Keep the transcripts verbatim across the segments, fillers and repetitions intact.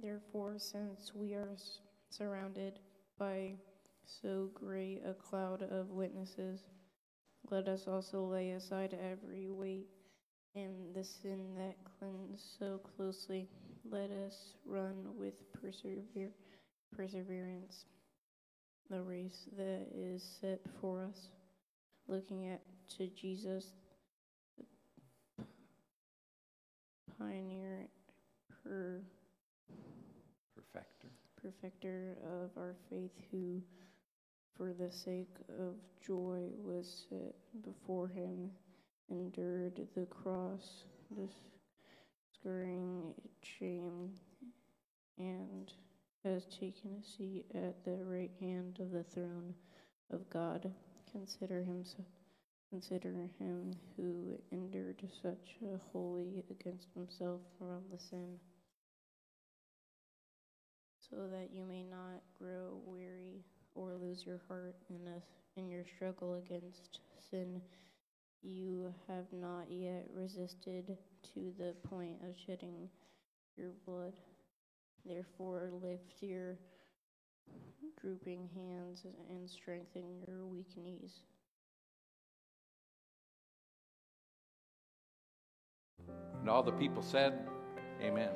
Therefore, since we are surrounded by so great a cloud of witnesses, let us also lay aside every weight and the sin that clings so closely. Let us run with persever- perseverance the race that is set for us, looking at to Jesus, the pioneer, per- perfector. perfecter of our faith, who, for the sake of joy, was set before him, endured the cross, the scourging shame, and has taken a seat at the right hand of the throne of God. Consider him, consider him who endured such a holy against himself from the sin, so that you may not grow weary or lose your heart in a, in your struggle against sin. You have not yet resisted to the point of shedding your blood. Therefore, lift your drooping hands and strengthen your weak knees. And all the people said, Amen.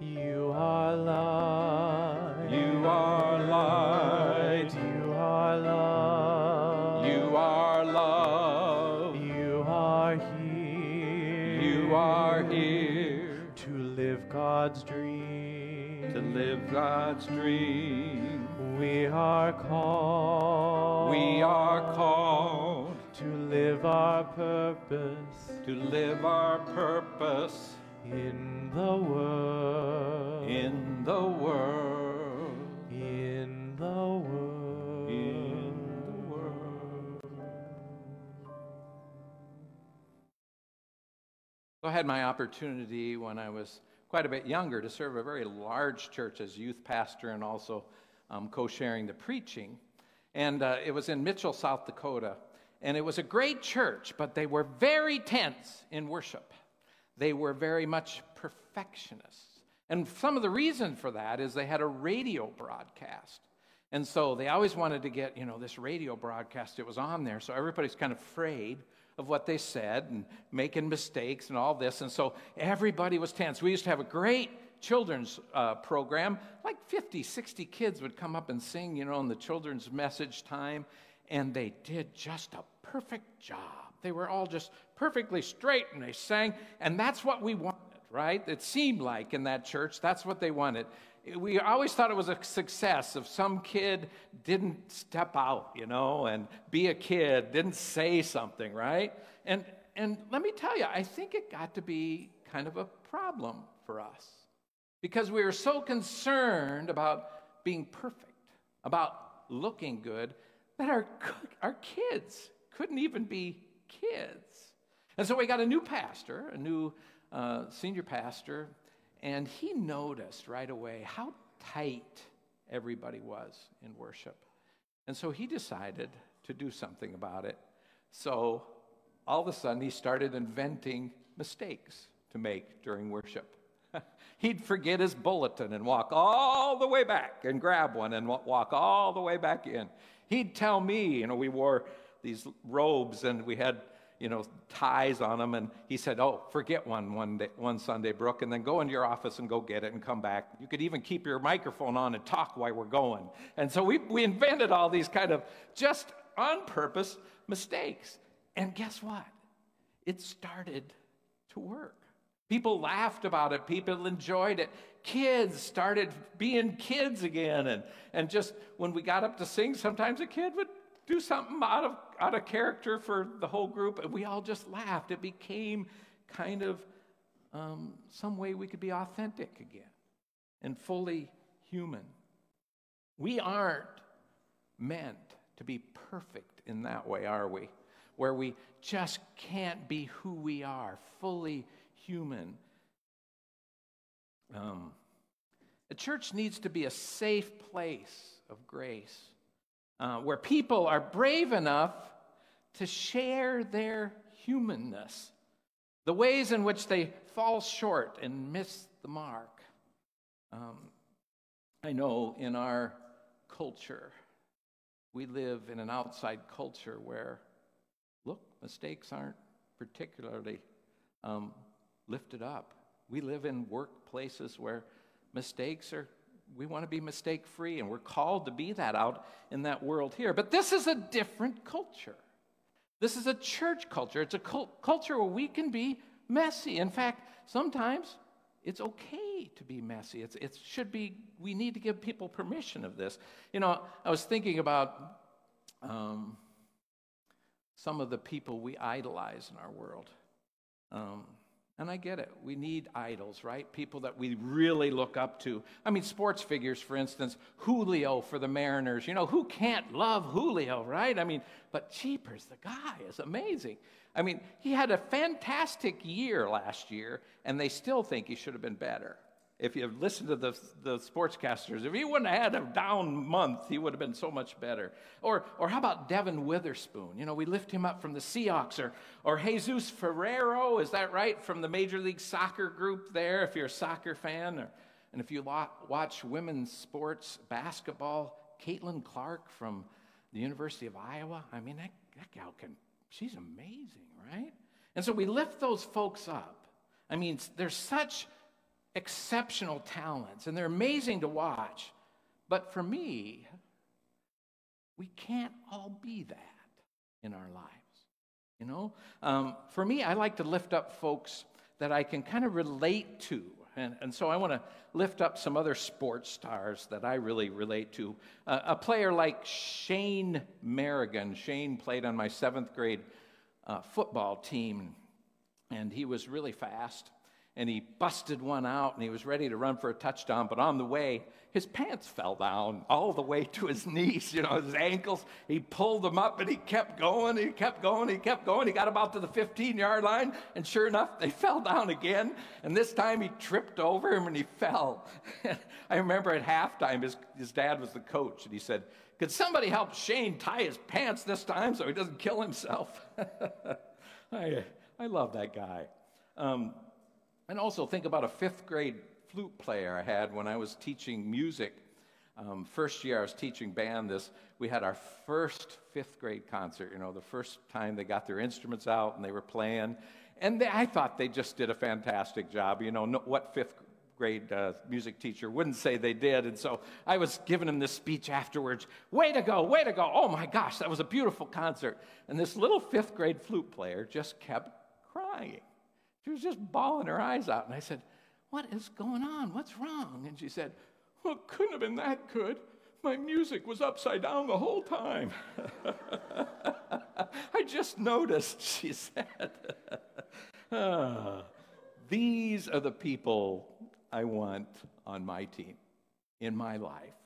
You are light. You are light. You are love. You are love. You are here. You are here to live God's dream. To live God's dream. We are called. We are called to live our purpose. To live our purpose. In the world, in the world, in the world, in the world. So I had my opportunity when I was quite a bit younger to serve a very large church as youth pastor and also um, co-sharing the preaching. And uh, it was in Mitchell, South Dakota. And it was a great church, but they were very tense in worship. They were very much perfectionists. And some of the reason for that is they had a radio broadcast. And so they always wanted to get, you know, this radio broadcast. It was on there. So everybody's kind of afraid of what they said and making mistakes and all this. And so everybody was tense. We used to have a great children's uh, program. Like fifty, sixty kids would come up and sing, you know, in the children's message time. And they did just a perfect job. They were all just perfectly straight, and they sang, and that's what we wanted, right? It seemed like in that church, that's what they wanted. We always thought it was a success if some kid didn't step out, you know, and be a kid, didn't say something, right? And and let me tell you, I think it got to be kind of a problem for us because we were so concerned about being perfect, about looking good, that our our kids couldn't even be kids. And so we got a new pastor, a new uh, senior pastor, and he noticed right away how tight everybody was in worship. And so he decided to do something about it. So all of a sudden he started inventing mistakes to make during worship. He'd forget his bulletin and walk all the way back and grab one and walk all the way back in. He'd tell me, you know, we wore these robes and we had, you know, ties on them, and he said, oh, forget one one day, one Sunday, Brooke, and then go into your office and go get it and come back. You could even keep your microphone on and talk while we're going. And so we, we invented all these kind of just on purpose mistakes. And guess what? It started to work. People laughed about it. People enjoyed it. Kids started being kids again. And, and just when we got up to sing, sometimes a kid would do something out of out of character for the whole group, and we all just laughed. It became kind of um, some way we could be authentic again and fully human. We aren't meant to be perfect in that way, are we? Where we just can't be who we are, fully human. Um, a church needs to be a safe place of grace, Uh, where people are brave enough to share their humanness, the ways in which they fall short and miss the the mark. Um, I know in our culture, we live in an outside culture where, look, mistakes aren't particularly um, lifted up. We live in workplaces where mistakes are, we want to be mistake-free, and we're called to be that out in that world here. But this is a different culture. This is a church culture. It's a cult- culture where we can be messy. In fact, sometimes it's okay to be messy. It's, it should be, we need to give people permission of this. You know, I was thinking about um, some of the people we idolize in our world. Um, and I get it. We need idols, right? People that we really look up to. I mean, sports figures, for instance, Julio for the Mariners. You know, who can't love Julio, right? I mean, but Jeepers, the guy is amazing. I mean, he had a fantastic year last year, and they still think he should have been better. If you listened to the, the sportscasters, if he wouldn't have had a down month, he would have been so much better. Or or how about Devin Witherspoon? You know, we lift him up from the Seahawks. Or, or Jesus Ferrero, is that right, from the Major League Soccer group there, if you're a soccer fan. Or, and if you lo- watch women's sports, basketball, Caitlin Clark from the University of Iowa. I mean, that, that gal can, she's amazing, right? And so we lift those folks up. I mean, they're such exceptional talents, and they're amazing to watch. But for me, we can't all be that in our lives, you know? Um, for me, I like to lift up folks that I can kind of relate to. And, and so I want to lift up some other sports stars that I really relate to. Uh, a player like Shane Merrigan. Shane played on my seventh grade uh, football team, and he was really fast. And he busted one out, and he was ready to run for a touchdown. But on the way, his pants fell down all the way to his knees, you know, his ankles. He pulled them up, and he kept going, he kept going, he kept going. He got about to the fifteen-yard line, and sure enough, they fell down again. And this time, he tripped over him, and he fell. I remember at halftime, his, his dad was the coach, and he said, "Could somebody help Shane tie his pants this time so he doesn't kill himself?" I, I love that guy. Um, And also think about a fifth grade flute player I had when I was teaching music. Um, first year I was teaching band this. We had our first fifth grade concert, you know, the first time they got their instruments out and they were playing. And they, I thought they just did a fantastic job. You know, no, what fifth grade uh, music teacher wouldn't say they did? And so I was giving them this speech afterwards. Way to go, way to go. Oh my gosh, that was a beautiful concert. And this little fifth grade flute player just kept crying. She was just bawling her eyes out. And I said, "What is going on? What's wrong?" And she said, "Well, it couldn't have been that good. My music was upside down the whole time." "I just noticed," she said. ah, these are the people I want on my team, in my life.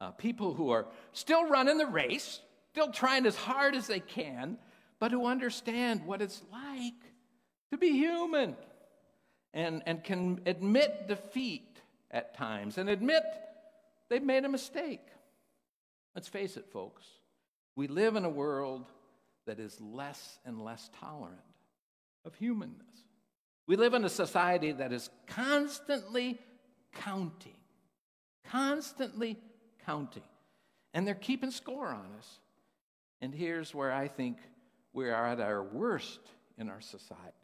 Uh, people who are still running the race, still trying as hard as they can, but who understand what it's like to be human, and, and can admit defeat at times, and admit they've made a mistake. Let's face it, folks. We live in a world that is less and less tolerant of humanness. We live in a society that is constantly counting, constantly counting, and they're keeping score on us. And here's where I think we are at our worst in our society.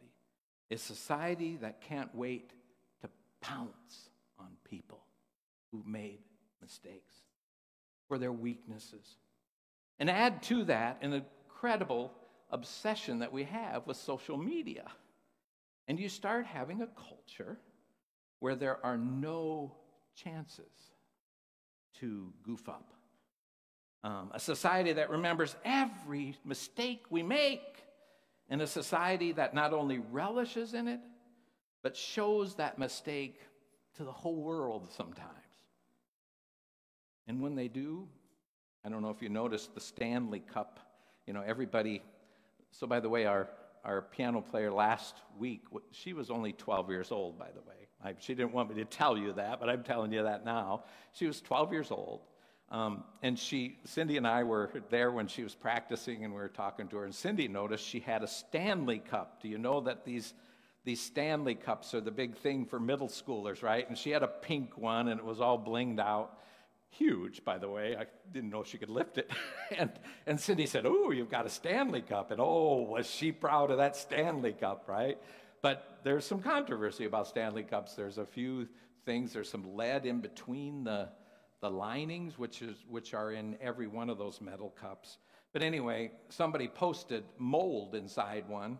A society that can't wait to pounce on people who've made mistakes for their weaknesses. And add to that an incredible obsession that we have with social media. And you start having a culture where there are no chances to goof up. Um, a society that remembers every mistake we make. And a society that not only relishes in it, but shows that mistake to the whole world sometimes. And when they do, I don't know if you noticed the Stanley Cup. You know, everybody, so by the way, our, our piano player last week, she was only twelve years old, by the way. I, she didn't want me to tell you that, but I'm telling you that now. She was twelve years old. Um, and she, Cindy and I were there when she was practicing, and we were talking to her, and Cindy noticed she had a Stanley Cup. Do you know that these these Stanley Cups are the big thing for middle schoolers, right? And she had a pink one, and it was all blinged out. Huge, by the way. I didn't know she could lift it. and and Cindy said, "Ooh, you've got a Stanley Cup." And oh, was she proud of that Stanley Cup, right? But there's some controversy about Stanley Cups. There's a few things. There's some lead in between the, the linings, which is which are in every one of those metal cups. But anyway, somebody posted mold inside one,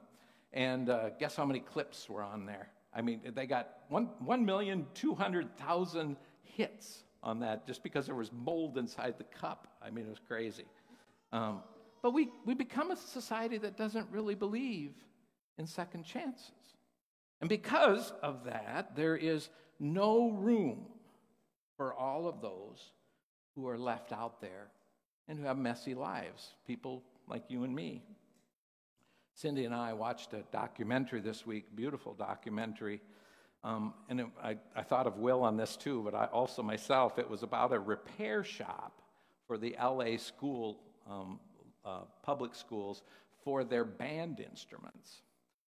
and uh, guess how many clips were on there? I mean, they got one million two hundred thousand hits on that just because there was mold inside the cup. I mean, it was crazy. Um, but we, we become a society that doesn't really believe in second chances. And because of that, there is no room for all of those who are left out there and who have messy lives, people like you and me. Cindy and I watched a documentary this week, beautiful documentary, Um, and it, I, I thought of Will on this too, but I also myself, it was about a repair shop for the L A school, um, uh, public schools, for their band instruments.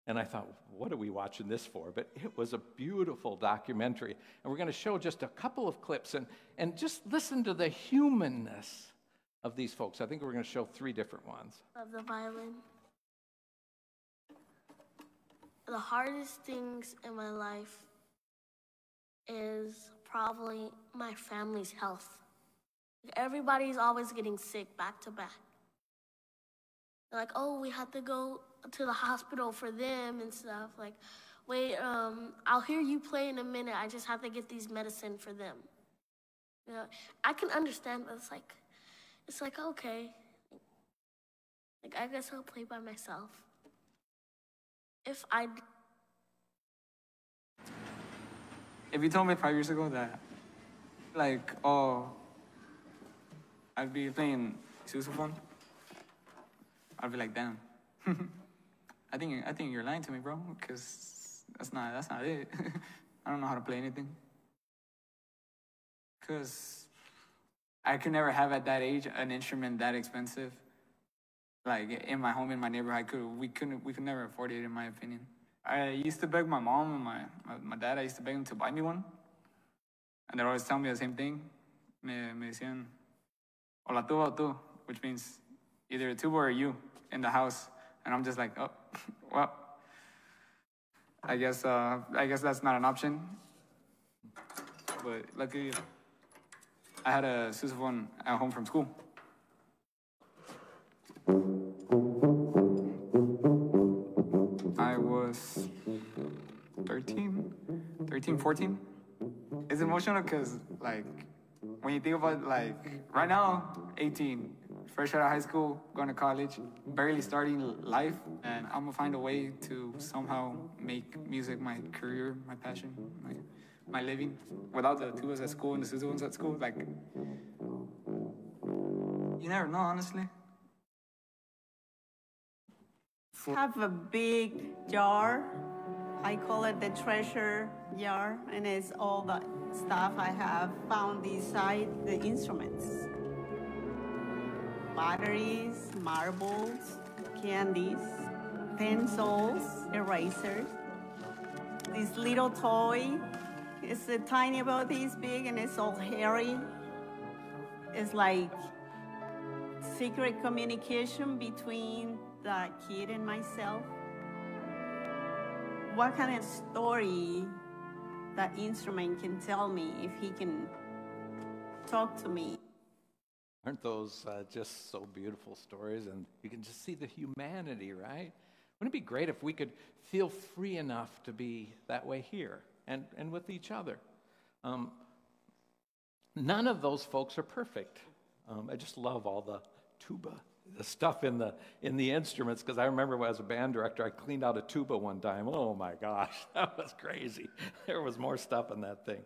And I thought, what are we watching this for? But it was a beautiful documentary. And we're going to show just a couple of clips and, and just listen to the humanness of these folks. I think we're going to show three different ones. Of the violin. The hardest things in my life is probably my family's health. Everybody's always getting sick back to back. They're like, oh, we have to go to the hospital for them and stuff. Like, wait, um, I'll hear you play in a minute. I just have to get these medicine for them. You know, I can understand, but it's like, it's like, okay. Like, I guess I'll play by myself. If I... If you told me five years ago that, like, oh, I'd be playing sousaphone, I'd be like, damn. I think I think you're lying to me, bro, because that's not that's not it. I don't know how to play anything. Cause I could never have at that age an instrument that expensive. Like in my home, in my neighborhood, I could, we couldn't, we could never afford it, in my opinion. I used to beg my mom and my, my, my dad, I used to beg them to buy me one. And they'd always tell me the same thing. Me, me decían, o la tuba o tú, which means either a tuba or you in the house. And I'm just like, oh, well, I guess, uh, I guess that's not an option. But luckily, I had a sousaphone at home from school. I was thirteen, fourteen. It's emotional because, like, when you think about, like, right now, eighteen, fresh out of high school, going to college, barely starting life, and I'm gonna find a way to somehow make music my career, my passion, my, my living, without the tubas at school and the sousaphone at school. Like, you never know, honestly. Have a big jar. I call it the treasure jar, and it's all the stuff I have found inside the instruments. Batteries, marbles, candies, pencils, erasers. This little toy is tiny, about this big, and it's all hairy. It's like secret communication between the kid and myself. What kind of story that instrument can tell me if he can talk to me? Aren't those uh, just so beautiful stories? And you can just see the humanity, right? Wouldn't it be great if we could feel free enough to be that way here and, and with each other? Um, none of those folks are perfect. Um, I just love all the tuba. The stuff in the in the instruments, because I remember when I was a band director, I cleaned out a tuba one time. Oh my gosh, that was crazy. There was more stuff in that thing.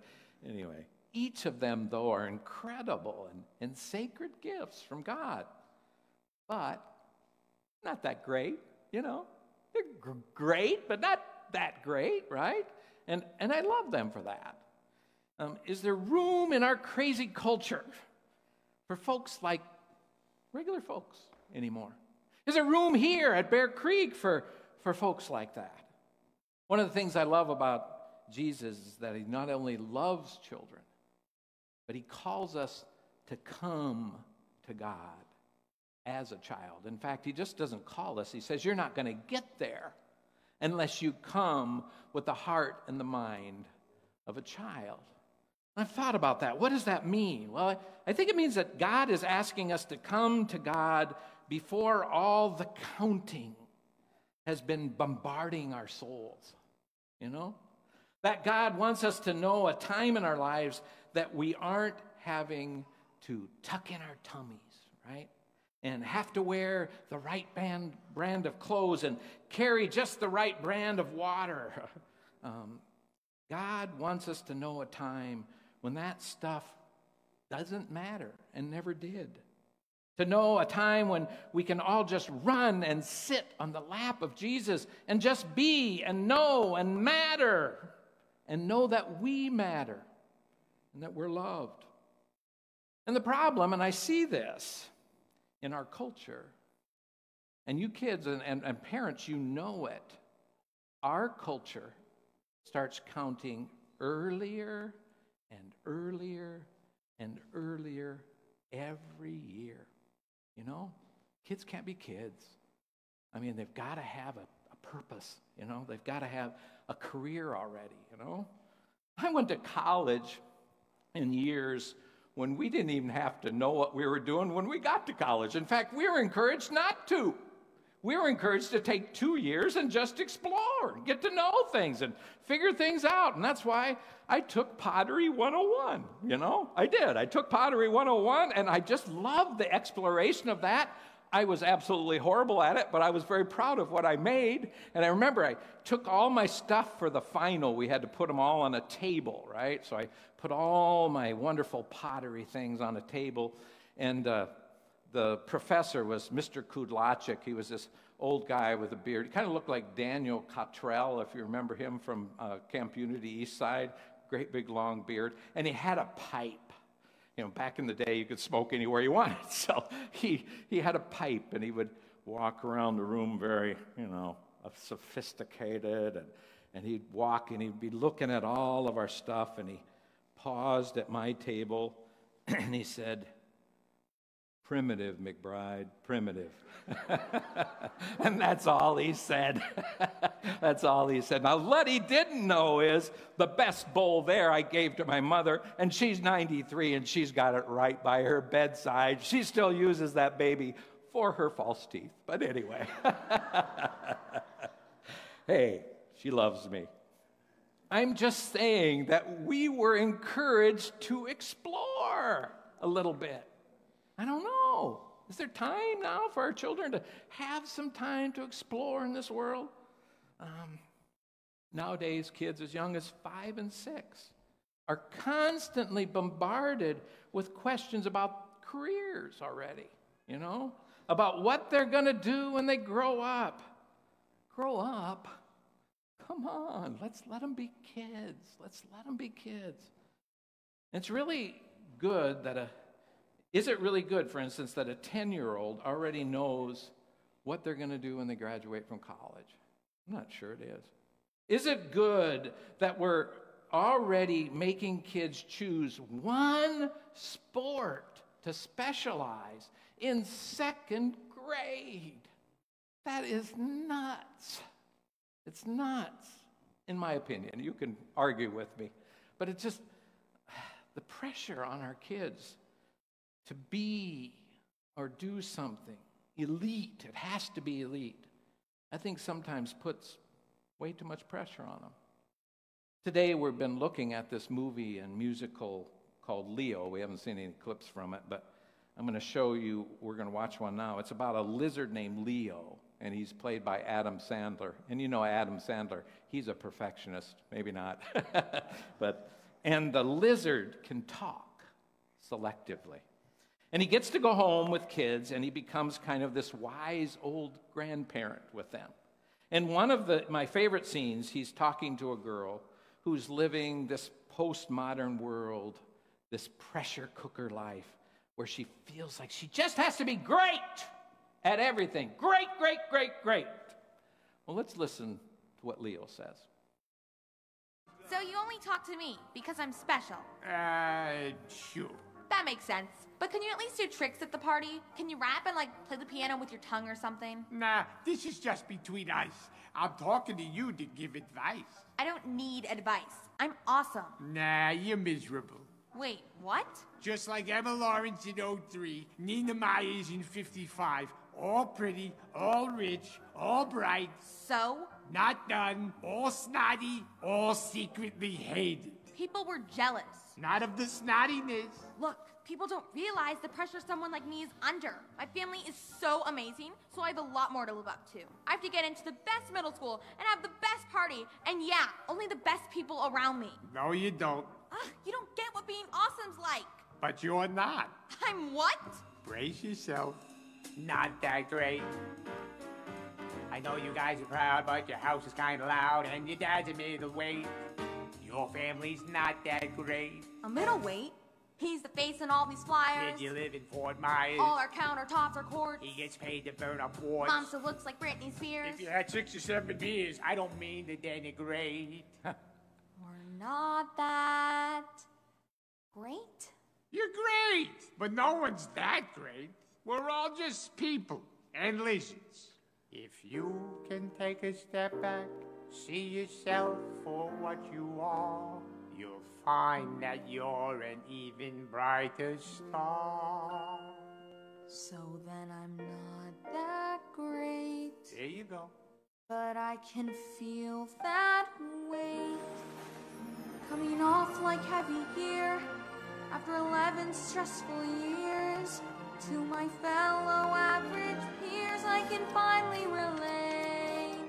Anyway, each of them, though, are incredible and, and sacred gifts from God. But not that great, you know. They're gr- great, but not that great, right? And, and I love them for that. Um, is there room in our crazy culture for folks like regular folks anymore? Is there room here at Bear Creek for, for folks like that? One of the things I love about Jesus is that he not only loves children, but he calls us to come to God as a child. In fact, he just doesn't call us. He says, you're not going to get there unless you come with the heart and the mind of a child. I've thought about that. What does that mean? Well, I think it means that God is asking us to come to God before all the counting has been bombarding our souls, you know? That God wants us to know a time in our lives that we aren't having to tuck in our tummies, right? And have to wear the right band, brand of clothes and carry just the right brand of water. Um, God wants us to know a time when that stuff doesn't matter and never did. To know a time when we can all just run and sit on the lap of Jesus and just be and know and matter and know that we matter and that we're loved. And the problem, and I see this in our culture, and you kids and, and, and parents, you know it, our culture starts counting earlier and earlier and earlier every year. You know, kids can't be kids. I mean, they've got to have a, a purpose, you know. They've got to have a career already, you know. I went to college in years when we didn't even have to know what we were doing when we got to college. In fact, we were encouraged not to. We were encouraged to take two years and just explore and get to know things and figure things out. And that's why I took Pottery one oh one, you know? I did. I took Pottery one oh one, and I just loved the exploration of that. I was absolutely horrible at it, but I was very proud of what I made. And I remember I took all my stuff for the final. We had to put them all on a table, right? So I put all my wonderful pottery things on a table, and uh, the professor was Mister Kudlachik. He was this old guy with a beard. He kind of looked like Daniel Cottrell, if you remember him from uh, Camp Unity Eastside. Great big long beard. And he had a pipe. You know, back in the day, you could smoke anywhere you wanted. So he, he had a pipe, and he would walk around the room very, you know, sophisticated. And, and he'd walk, and he'd be looking at all of our stuff. And he paused at my table, and he said, "Primitive, McBride, primitive." And that's all he said. That's all he said. Now, what he didn't know is the best bowl there I gave to my mother, and she's ninety-three, and she's got it right by her bedside. She still uses that baby for her false teeth. But anyway. Hey, she loves me. I'm just saying that we were encouraged to explore a little bit. I don't know. Is there time now for our children to have some time to explore in this world? Um, nowadays, kids as young as five and six are constantly bombarded with questions about careers already, you know, about what they're going to do when they grow up. Grow up? Come on. Let's let them be kids. Let's let them be kids. It's really good that a Is it really good, for instance, that a ten-year-old already knows what they're going to do when they graduate from college? I'm not sure it is. Is it good that we're already making kids choose one sport to specialize in second grade? That is nuts. It's nuts, in my opinion. You can argue with me. But it's just the pressure on our kids to be or do something elite, it has to be elite, I think sometimes puts way too much pressure on them. Today we've been looking at this movie and musical called Leo. We haven't seen any clips from it, but I'm going to show you, we're going to watch one now. It's about a lizard named Leo, and he's played by Adam Sandler. And you know Adam Sandler, he's a perfectionist, maybe not. but And the lizard can talk selectively. And he gets to go home with kids, and he becomes kind of this wise old grandparent with them. And one of the, my favorite scenes, he's talking to a girl who's living this postmodern world, this pressure cooker life, where she feels like she just has to be great at everything. Great, great, great, great. Well, let's listen to what Leo says. only talk to me because I'm special. Uh, sure. That makes sense. But can you at least do tricks at the party? Can you rap and, like, play the piano with your tongue or something? Nah, this is just between us. I'm talking to you to give advice. I don't need advice. I'm awesome. Nah, you're miserable. Wait, what? Just like Emma Lawrence in oh three, Nina Myers in fifty-five, all pretty, all rich, all bright. So? Not done, all snotty, all secretly hated. People were jealous. Not of the snottiness. Look, people don't realize the pressure someone like me is under. My family is so amazing, so I have a lot more to live up to. I have to get into the best middle school and have the best party, and yeah, only the best people around me. No, you don't. Ugh, you don't get what being awesome's like. But you're not. I'm what? Brace yourself. Not that great. I know you guys are proud, but your house is kind of loud, and your dad's a middleweight. Your family's not that great. A middleweight? He's the face in all these flyers. Did you live in Fort Myers? All our countertops are quartz. He gets paid to burn up quartz. Mom still looks like Britney Spears. If you had six or seven beers, I don't mean to denigrate. We're not that great? You're great, but no one's that great. We're all just people and lizards. If you can take a step back, see yourself for what you are, you'll find that you're an even brighter star. So then I'm not that great. There you go. But I can feel that weight coming off like heavy gear after eleven stressful years. To my fellow average peers, I can finally relate.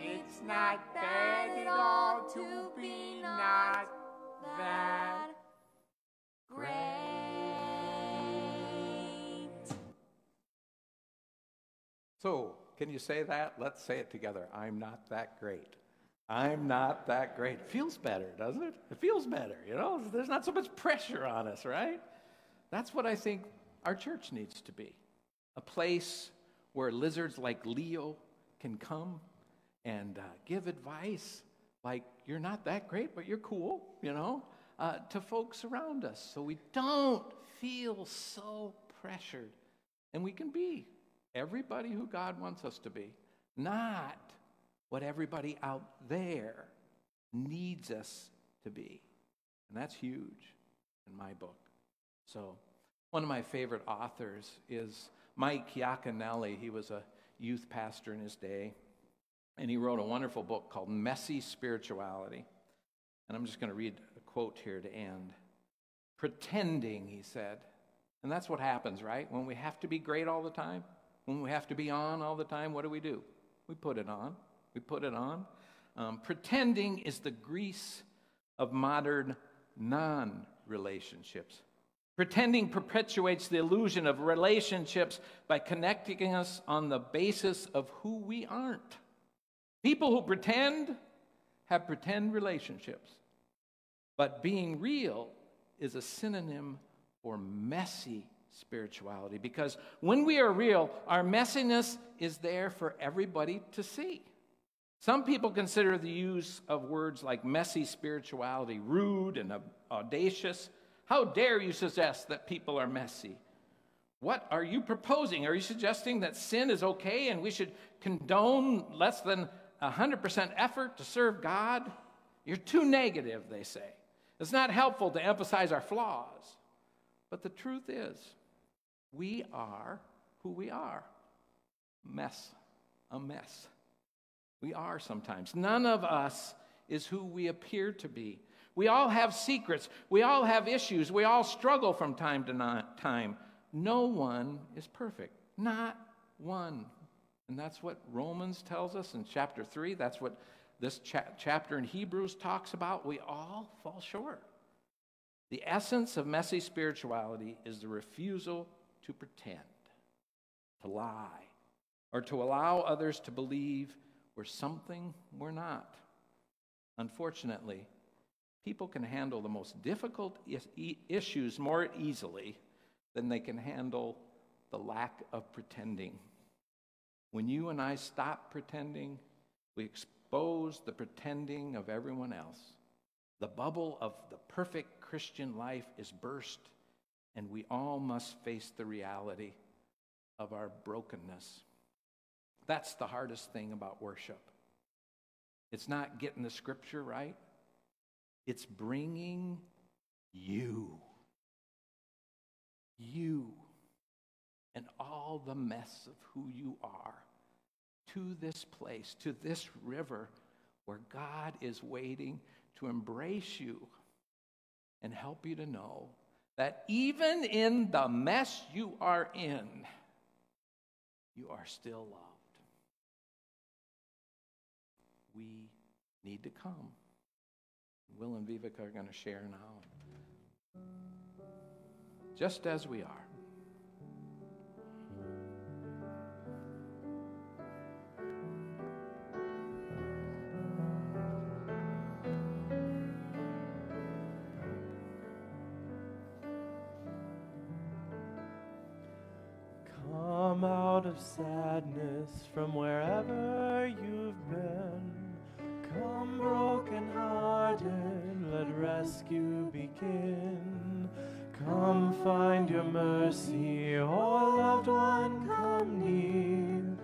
It's not bad at all to be not that great. So, can you say that? Let's say it together. I'm not that great. I'm not that great. It feels better, doesn't it? It feels better, you know? There's not so much pressure on us, right? That's what I think our church needs to be, a place where lizards like Leo can come and uh, give advice like you're not that great, but you're cool, you know, uh, to folks around us. So we don't feel so pressured, and we can be everybody who God wants us to be, not what everybody out there needs us to be. And that's huge in my book. So one of my favorite authors is Mike Iaconelli. He was a youth pastor in his day, and he wrote a wonderful book called Messy Spirituality. And I'm just going to read a quote here to end. Pretending, he said. And that's what happens, right? When we have to be great all the time, when we have to be on all the time, what do we do? We put it on. We put it on. Um, pretending is the grease of modern non-relationships. Pretending perpetuates the illusion of relationships by connecting us on the basis of who we aren't. People who pretend have pretend relationships. But being real is a synonym for messy spirituality, because when we are real, our messiness is there for everybody to see. Some people consider the use of words like messy spirituality rude and audacious. How dare you suggest that people are messy? What are you proposing? Are you suggesting that sin is okay and we should condone less than one hundred percent effort to serve God? You're too negative, they say. It's not helpful to emphasize our flaws. But the truth is, we are who we are. Mess, a mess. We are sometimes. None of us is who we appear to be. We all have secrets. We all have issues. We all struggle from time to time. No one is perfect. Not one. And that's what Romans tells us in chapter three. That's what this cha chapter in Hebrews talks about. We all fall short. The essence of messy spirituality is the refusal to pretend, to lie, or to allow others to believe we're something we're not. Unfortunately, people can handle the most difficult issues more easily than they can handle the lack of pretending. When you and I stop pretending, we expose the pretending of everyone else, The bubble of the perfect Christian life is burst, and we all must face the reality of our brokenness. That's the hardest thing about worship. It's not getting the scripture right. It's bringing you. You and all the mess of who you are to this place, to this river where God is waiting to embrace you and help you to know that even in the mess you are in, you are still loved. We need to come. Will and Vivek are going to share now. Just as we are. Come out of sadness from wherever you've been. Come broken-hearted, let rescue begin. Come find your mercy, oh loved one, come near.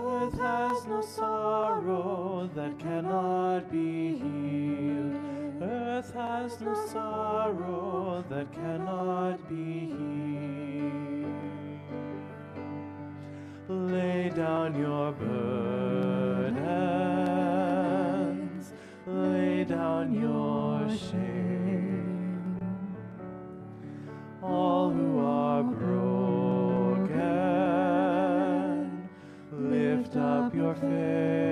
Earth has no sorrow that cannot be healed. Earth has no sorrow that cannot be healed. Lay down your burdens, lay down your shame. All who are broken, lift up your face.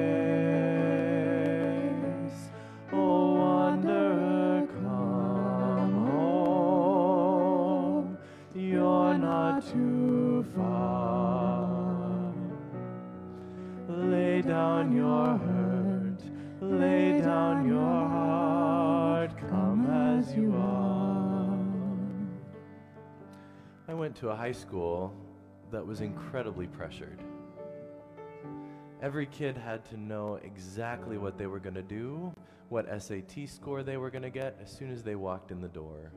Oh, wanderer, come home, you're not too far. Lay down your hurt, lay down your heart, come as you are. I went to a high school that was incredibly pressured. Every kid had to know exactly what they were going to do, what S A T score they were going to get as soon as they walked in the door.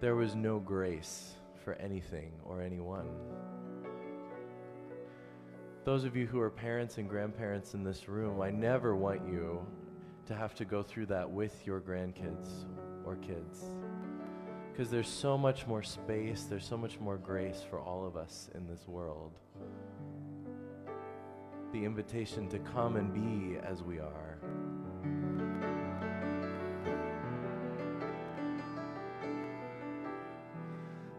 There was no grace for anything or anyone. Those of you who are parents and grandparents in this room, I never want you to have to go through that with your grandkids or kids, because there's so much more space, there's so much more grace for all of us in this world. The invitation to come and be as we are.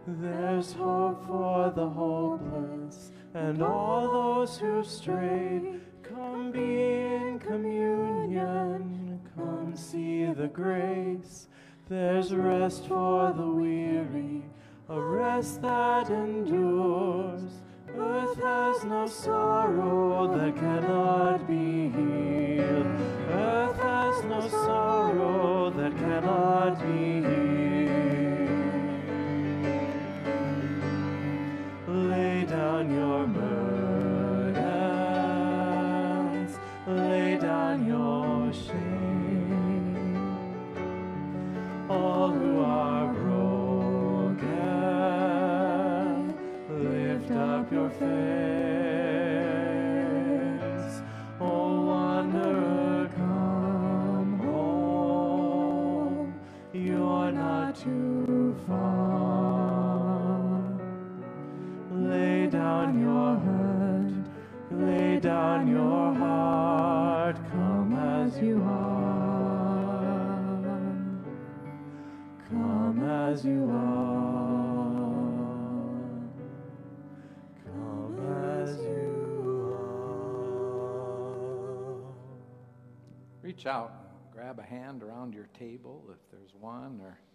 There's hope for the hopeless and all those who've strayed. Come be in communion, come see the grace. There's rest for the weary, a rest that endures. Earth has no sorrow that cannot be healed. Earth has no sorrow that cannot be healed. Lay down your burdens, lay down your shame. All who are broken, lift up your face. Oh, wanderer, come home, you're not too far. Lay down your hurt, lay down your heart, come as you are, come as you are, come as you are. Reach out, grab a hand around your table if there's one, or